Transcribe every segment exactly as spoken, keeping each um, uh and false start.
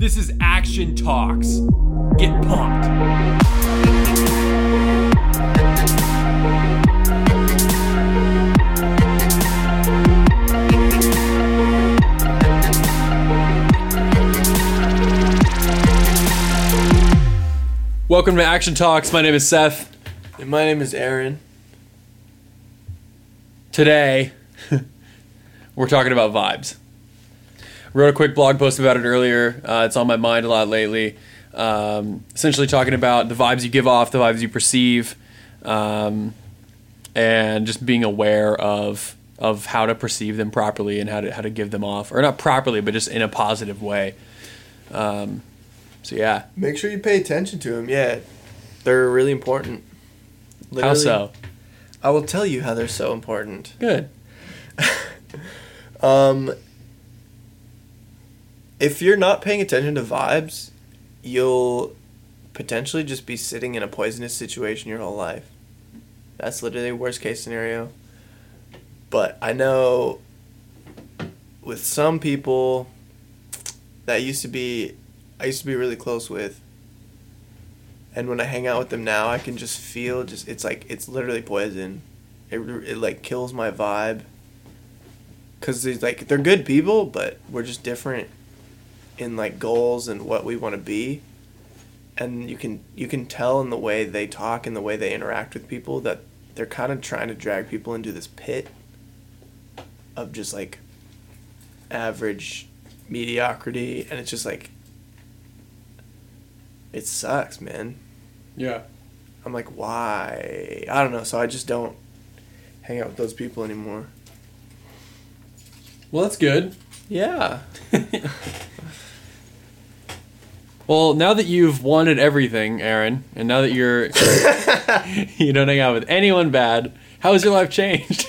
This is Action Talks. Get pumped. Welcome to Action Talks. My name is Seth. And my name is Aaron. Today, we're talking about vibes. Wrote a quick blog post about it earlier. Uh, it's on my mind a lot lately. Um, essentially talking about the vibes you give off, the vibes you perceive, um, and just being aware of of how to perceive them properly and how to how to give them off. Or not properly, but just in a positive way. Um, so, yeah. Make sure you pay attention to them. Yeah, they're really important. Literally, how so? I will tell you how they're so important. Good. um... If you're not paying attention to vibes, you'll potentially just be sitting in a poisonous situation your whole life. That's literally worst case scenario. But I know with some people that used to be, I used to be really close with. And when I hang out with them now, I can just feel just, it's like, it's literally poison. It, it like kills my vibe. 'Cause it's like, they're good people, but we're just different in like goals and what we want to be. And you can you can tell in the way they talk and the way they interact with people that they're kind of trying to drag people into this pit of just like average mediocrity, and it's just like, it sucks, man. Yeah. I'm like, why? I don't know, so I just don't hang out with those people anymore. Well, that's good. Yeah. Well, now that you've wanted everything, Aaron, and now that you're, you don't hang out with anyone bad, how has your life changed?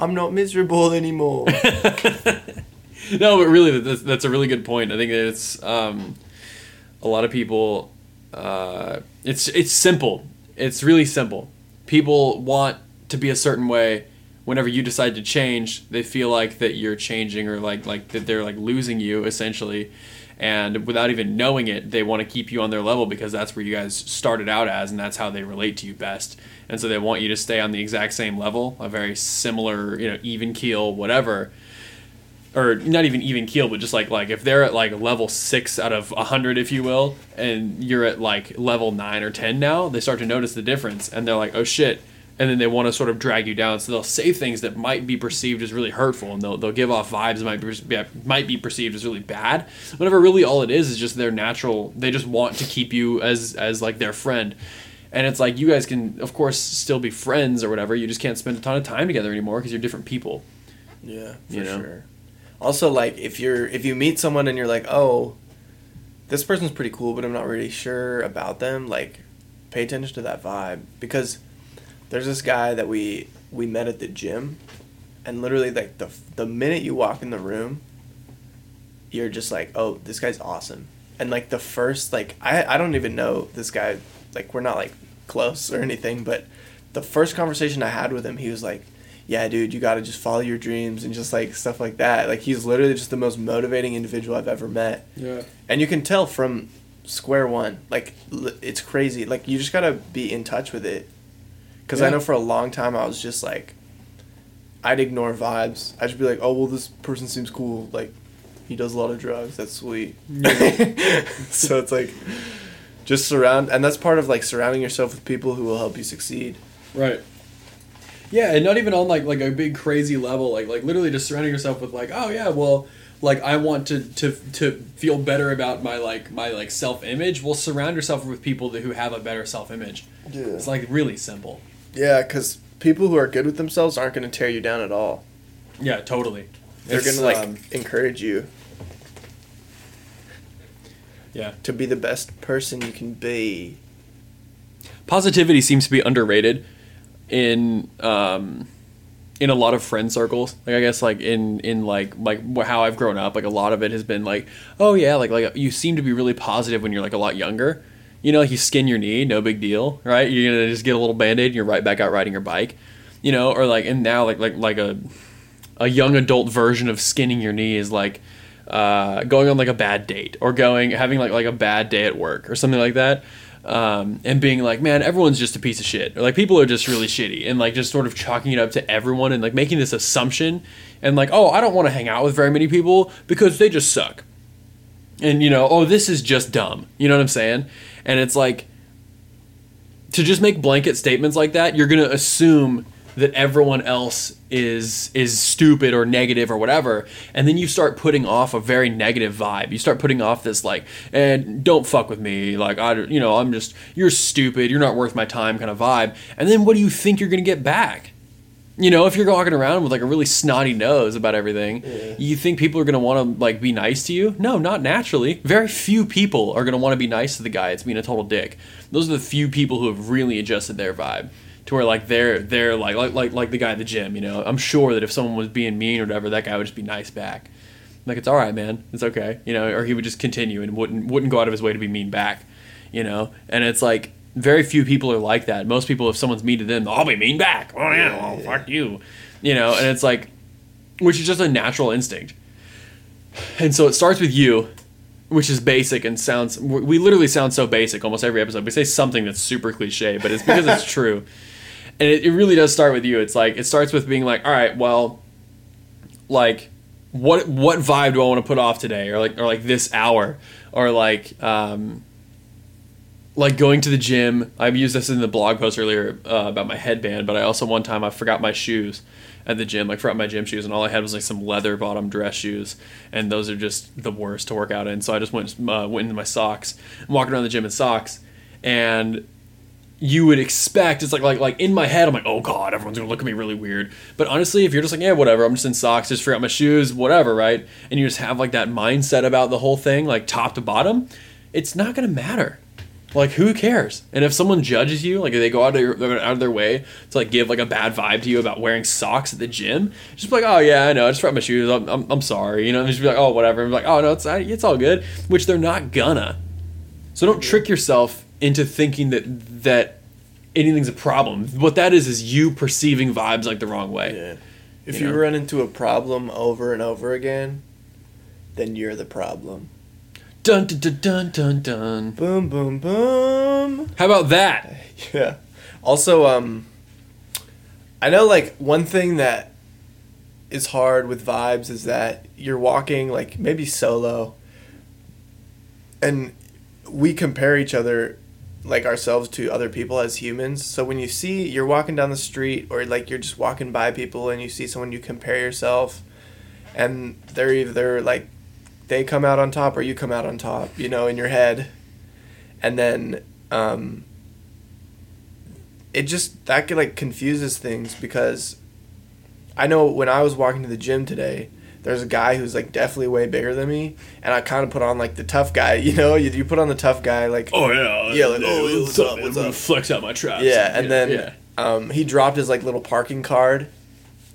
I'm not miserable anymore. No, but really, that's, that's a really good point. I think it's, um, a lot of people, uh, it's, it's simple. It's really simple. People want to be a certain way. Whenever you decide to change, they feel like that you're changing, or like like that they're like losing you essentially, and without even knowing it, they want to keep you on their level because that's where you guys started out as, and that's how they relate to you best. And so they want you to stay on the exact same level, a very similar, you know, even keel, whatever, or not even even keel, but just like like if they're at like level six out of a hundred, if you will, and you're at like level nine or ten now, they start to notice the difference, and they're like, oh shit. And then they want to sort of drag you down, so they'll say things that might be perceived as really hurtful, and they'll they'll give off vibes that might be, might be perceived as really bad. Whatever, really, all it is is just their natural. They just want to keep you as as like their friend, and it's like you guys can, of course, still be friends or whatever. You just can't spend a ton of time together anymore because you're different people. Yeah, for you know? Sure. Also, like if you're if you meet someone and you're like, oh, this person's pretty cool, but I'm not really sure about them. Like, pay attention to that vibe, because there's this guy that we we met at the gym, and literally like the the minute you walk in the room, you're just like, oh, this guy's awesome. And like the first, like I, I don't even know this guy, like we're not like close or anything, but the first conversation I had with him, he was like, yeah, dude, you gotta just follow your dreams and just like stuff like that. Like he's literally just the most motivating individual I've ever met. Yeah. And you can tell from square one, like it's crazy. Like you just gotta be in touch with it. Because yeah. I know for a long time I was just like, I'd ignore vibes. I'd just be like, oh, well, this person seems cool. Like, he does a lot of drugs. That's sweet. Yeah. So it's like, just surround. And that's part of like surrounding yourself with people who will help you succeed. Right. Yeah, and not even on like like a big crazy level. Like, like literally just surrounding yourself with like, oh, yeah, well, like I want to, to to feel better about my like my like self-image. Well, surround yourself with people that, who have a better self-image. Yeah. It's like really simple. Yeah, because people who are good with themselves aren't going to tear you down at all. Yeah, totally. They're going to, like, um, encourage you. Yeah. To be the best person you can be. Positivity seems to be underrated in um, in a lot of friend circles. Like, I guess, like, in, in like, like how I've grown up, like, a lot of it has been, like, oh, yeah, like, like you seem to be really positive when you're, like, a lot younger. You know, you skin your knee, no big deal, right? You're going to just get a little Band-Aid and you're right back out riding your bike, you know? Or like, and now like like like a a young adult version of skinning your knee is like, uh, going on like a bad date or going having like like a bad day at work or something like that, um, and being like, man, everyone's just a piece of shit, or like people are just really shitty, and like just sort of chalking it up to everyone and like making this assumption and like, oh, I don't want to hang out with very many people because they just suck, and you know, oh, this is just dumb, you know what I'm saying? And it's like, to just make blanket statements like that, you're gonna assume that everyone else is is stupid or negative or whatever, and then you start putting off a very negative vibe. You start putting off this like, and don't fuck with me, like I, you know, I'm just, you're stupid, you're not worth my time kind of vibe. And then what do you think you're gonna get back? You know, if you're walking around with like a really snotty nose about everything, yeah. You think people are gonna want to like be nice to you? No, not naturally. Very few people are gonna want to be nice to the guy that's being a total dick. Those are the few people who have really adjusted their vibe. To where like they're they're like like like like the guy at the gym, you know. I'm sure that if someone was being mean or whatever, that guy would just be nice back. Like, it's all right, man. It's okay, you know. Or he would just continue and wouldn't wouldn't go out of his way to be mean back, you know. And it's like very few people are like that. Most people, if someone's mean to them, I'll be mean back. Oh yeah, well fuck you, you know. And it's like, which is just a natural instinct. And so it starts with you, which is basic and sounds. We literally sound so basic almost every episode. We say something that's super cliche, but it's because it's true. And it, it really does start with you. It's like, it starts with being like, all right, well, like, what what vibe do I want to put off today, or like or like this hour, or like um, like going to the gym. I've used this in the blog post earlier uh, about my headband, but I also one time I forgot my shoes at the gym. Like, forgot my gym shoes, and all I had was like some leather bottom dress shoes, and those are just the worst to work out in. So I just went uh, went into my socks. I'm walking around the gym in socks, and you would expect, it's like like like in my head, I'm like, oh god, everyone's gonna look at me really weird. But honestly, if you're just like, yeah, whatever, I'm just in socks, just forgot my shoes, whatever, right? And you just have like that mindset about the whole thing, like top to bottom, it's not gonna matter. Like, who cares? And if someone judges you, like if they go out of, your, out of their way to like give like a bad vibe to you about wearing socks at the gym, just be like, oh yeah, I know, I just forgot my shoes, I'm I'm, I'm sorry, you know. And just be like, oh whatever, and be like, oh no, it's it's all good, which they're not gonna. So don't trick yourself into thinking that that anything's a problem. What that is is you perceiving vibes like the wrong way. Yeah. If you, you know? Run into a problem over and over again, then you're the problem. Dun dun dun dun dun dun. Boom boom boom. How about that? Yeah. Also, um, I know like one thing that is hard with vibes is that you're walking like maybe solo, and we compare each other, like ourselves, to other people as humans. So when you see, you're walking down the street, or like you're just walking by people and you see someone, you compare yourself, and they're either like they come out on top or you come out on top, you know, in your head. And then um, it just, that could like confuses things, because I know when I was walking to the gym today, there's a guy who's like definitely way bigger than me, and I kind of put on like the tough guy, you know. You, you put on the tough guy, like, oh yeah, yeah, like, oh what's up, what's up, flex out my traps. Yeah, and yeah, then yeah. Um, he dropped his like little parking card,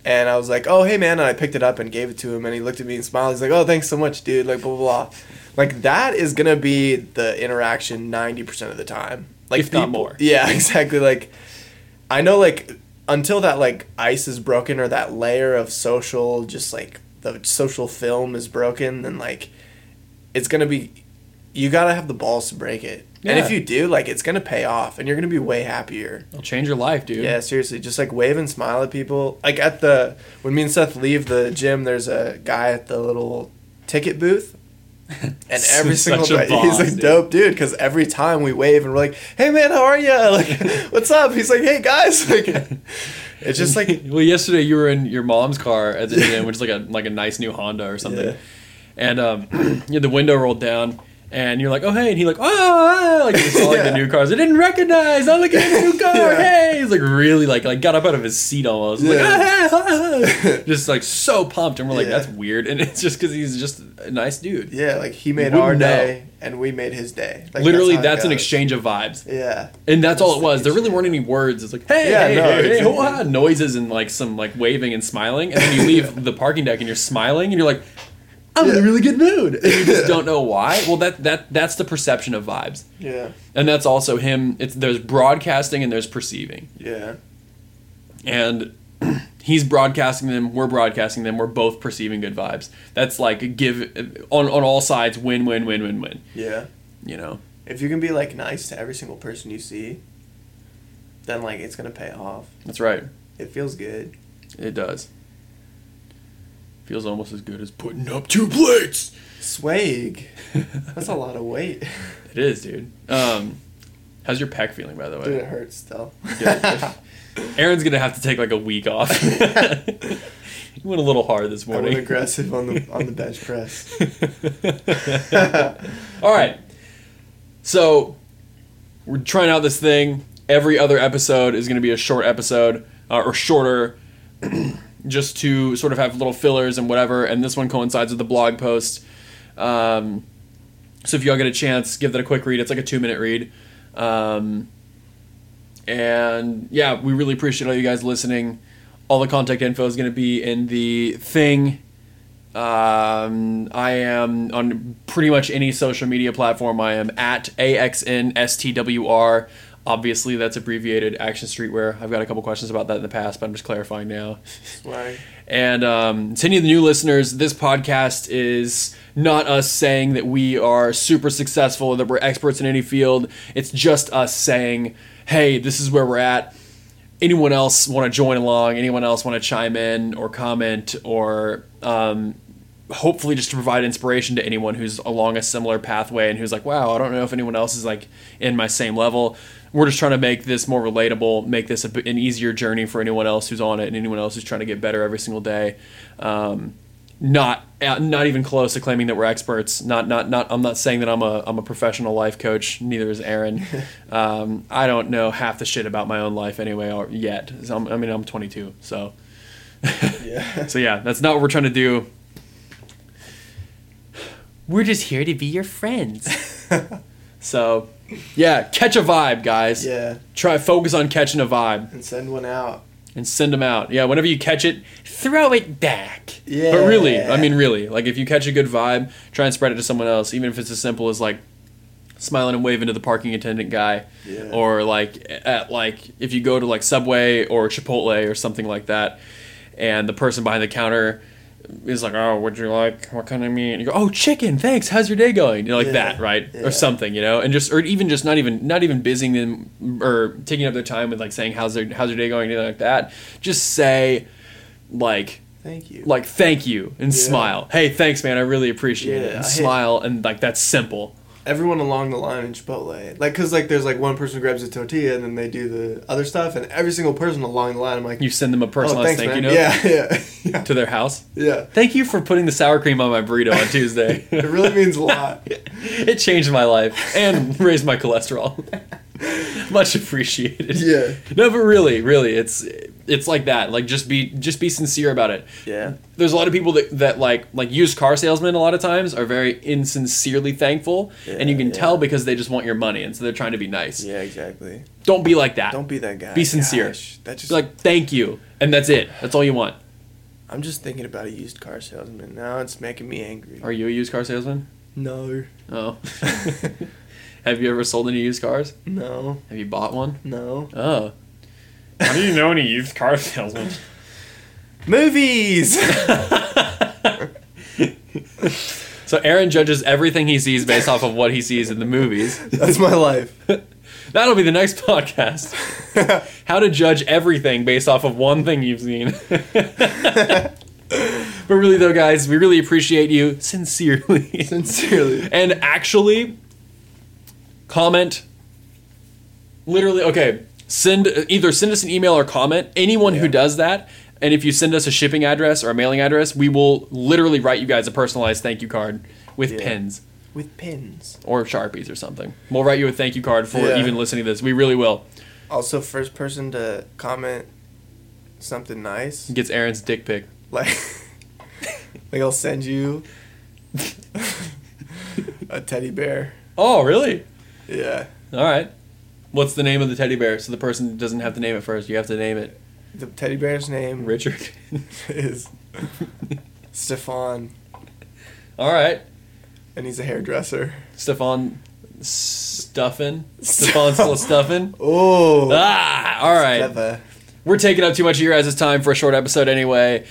and I was like, oh hey man, and I picked it up and gave it to him, and he looked at me and smiled. He's like, oh thanks so much, dude, like blah blah blah. Like that is gonna be the interaction ninety percent of the time, like if people, not more. Yeah, exactly. Like I know, like until that like ice is broken, or that layer of social, just like the social film is broken, then like it's gonna be, you gotta have the balls to break it. Yeah. And if you do, like it's gonna pay off, and you're gonna be way happier. It'll change your life, dude. Yeah, seriously, just like wave and smile at people. Like at the, when me and Seth leave the gym, there's a guy at the little ticket booth, and every single time he's like, dude. Dope dude, because every time we wave and we're like, hey man, how are you, like what's up, he's like, hey guys, like it's just like well yesterday you were in your mom's car at the gym, which is like a like a nice new Honda or something. Yeah. And um you had the window rolled down, and you're like, oh hey, and he like, oh, like he saw like yeah. the new cars, I didn't recognize, I'm looking at a new car. Yeah. Hey, he's like really like like got up out of his seat almost. Yeah. Like, ah, ah. Just like so pumped, and we're like, yeah. That's weird, and it's just because he's just a nice dude. Yeah, like he made our know. day and we made his day. Like, literally that's, that's an exchange of vibes. Yeah, and that's, that's all it was. There really weren't any words. It's like, hey, yeah, hey, no, hey, hey, wow, noises and like some like waving and smiling, and then you leave yeah. the parking deck and you're smiling and you're like, I'm in a really good mood. And you just don't know why. Well, that that that's the perception of vibes. Yeah. And that's also him. It's, there's broadcasting and there's perceiving. Yeah. And he's broadcasting them, we're broadcasting them, we're both perceiving good vibes. That's like a give on on all sides, win, win, win, win, win. Yeah. You know? If you can be like nice to every single person you see, then like it's gonna pay off. That's right. It feels good. It does. Feels almost as good as putting up two plates. Swag. That's a lot of weight. It is, dude. Um, how's your pec feeling, by the way? Dude, it hurts still. Aaron's gonna have to take like a week off. You went a little hard this morning. I went aggressive on the on the bench press. All right. So we're trying out this thing. Every other episode is gonna be a short episode uh, or shorter. Just to sort of have little fillers and whatever, and this one coincides with the blog post. Um, so if y'all get a chance, give that a quick read. It's like a two-minute read. Um, and, yeah, we really appreciate all you guys listening. All the contact info is going to be in the thing. Um, I am on pretty much any social media platform. I am at A X N S T W R. Obviously, that's abbreviated Action Streetwear. I've got a couple questions about that in the past, but I'm just clarifying now. Right. And um, to any of the new listeners, this podcast is not us saying that we are super successful or that we're experts in any field. It's just us saying, hey, this is where we're at. Anyone else want to join along? Anyone else want to chime in or comment or um, hopefully just to provide inspiration to anyone who's along a similar pathway and who's like, wow, I don't know if anyone else is like in my same level. We're just trying to make this more relatable, make this a, an easier journey for anyone else who's on it and anyone else who's trying to get better every single day. Um, not not even close to claiming that we're experts. Not not not. I'm not saying that I'm a I'm a professional life coach. Neither is Aaron. um, I don't know half the shit about my own life anyway or yet. So I'm, I mean, I'm twenty-two, so yeah. So yeah, that's not what we're trying to do. We're just here to be your friends. So. Yeah, catch a vibe, guys. Yeah. Try focus on catching a vibe. And send one out. And send them out. Yeah, whenever you catch it, throw it back. Yeah. But really, I mean really, like if you catch a good vibe, try and spread it to someone else, even if it's as simple as like smiling and waving to the parking attendant guy. Yeah. Or like at like if you go to like Subway or Chipotle or something like that, and the person behind the counter is like, oh, what'd you like? What kind of meat? And you go, oh, chicken, thanks. How's your day going? You know, like yeah, that, right? Yeah. Or something, you know? And just, or even just not even, not even busying them or taking up their time with like saying, how's their, how's your day going? Anything like that. Just say, like, thank you. Like, thank you and yeah. Smile. Hey, thanks, man. I really appreciate yeah, it. And I smile and like, that's simple. Everyone along the line in Chipotle. Like, cause like there's like one person who grabs a tortilla and then they do the other stuff, and every single person along the line, I'm like, you send them a personalized oh, thanks, thank man. you note? Yeah, yeah, yeah. To their house? Yeah. Thank you for putting the sour cream on my burrito on Tuesday. It really means a lot. It changed my life and raised my cholesterol. Much appreciated. Yeah. No, but really, really, it's it's like that. Like just be just be sincere about it. Yeah. There's a lot of people that, that like like used car salesmen a lot of times are very insincerely thankful, yeah, and you can yeah. tell because they just want your money and so they're trying to be nice. Yeah, exactly. Don't be like that. Don't be that guy. Be sincere. Gosh, that just be like thank you, and that's it. That's all you want. I'm just thinking about a used car salesman now. It's making me angry. Are you a used car salesman? No. Oh. Have you ever sold any used cars? No. Have you bought one? No. Oh. How do you know any used car salesmen? Movies! So Aaron judges everything he sees based off of what he sees in the movies. That's my life. That'll be the next podcast. How to judge everything based off of one thing you've seen. But really though, guys, we really appreciate you sincerely. Sincerely. And actually... comment, literally, okay, send, either send us an email or comment, anyone yeah. who does that, and if you send us a shipping address or a mailing address, we will literally write you guys a personalized thank you card with yeah. pins. With pins. Or Sharpies or something. We'll write you a thank you card for yeah. even listening to this. We really will. Also, first person to comment something nice. Gets Aaron's dick pic. Like, like I'll send you a teddy bear. Oh, really? Yeah. All right. What's the name of the teddy bear? So the person doesn't have to name it first. You have to name it. The teddy bear's name... Richard. ...is... Stefan. All right. And he's a hairdresser. Stefan... Stuffin? Stefan Stuffin? Oh. Ah, all right. Steva. We're taking up too much of your guys' time for a short episode anyway.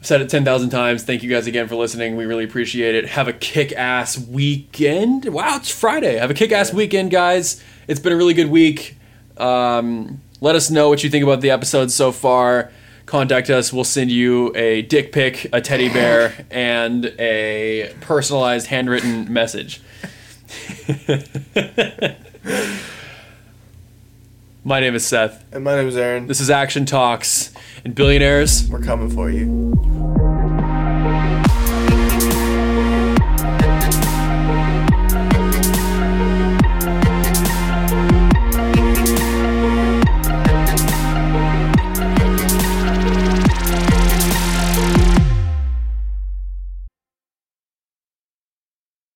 I've said it ten thousand times. Thank you guys again for listening. We really appreciate it. Have a kick-ass weekend. Wow, it's Friday. Have a kick-ass yeah. weekend, guys. It's been a really good week. Um, let us know what you think about the episode so far. Contact us. We'll send you a dick pic, a teddy bear, and a personalized handwritten message. My name is Seth. And my name is Aaron. This is Action Talks. And billionaires, we're coming for you.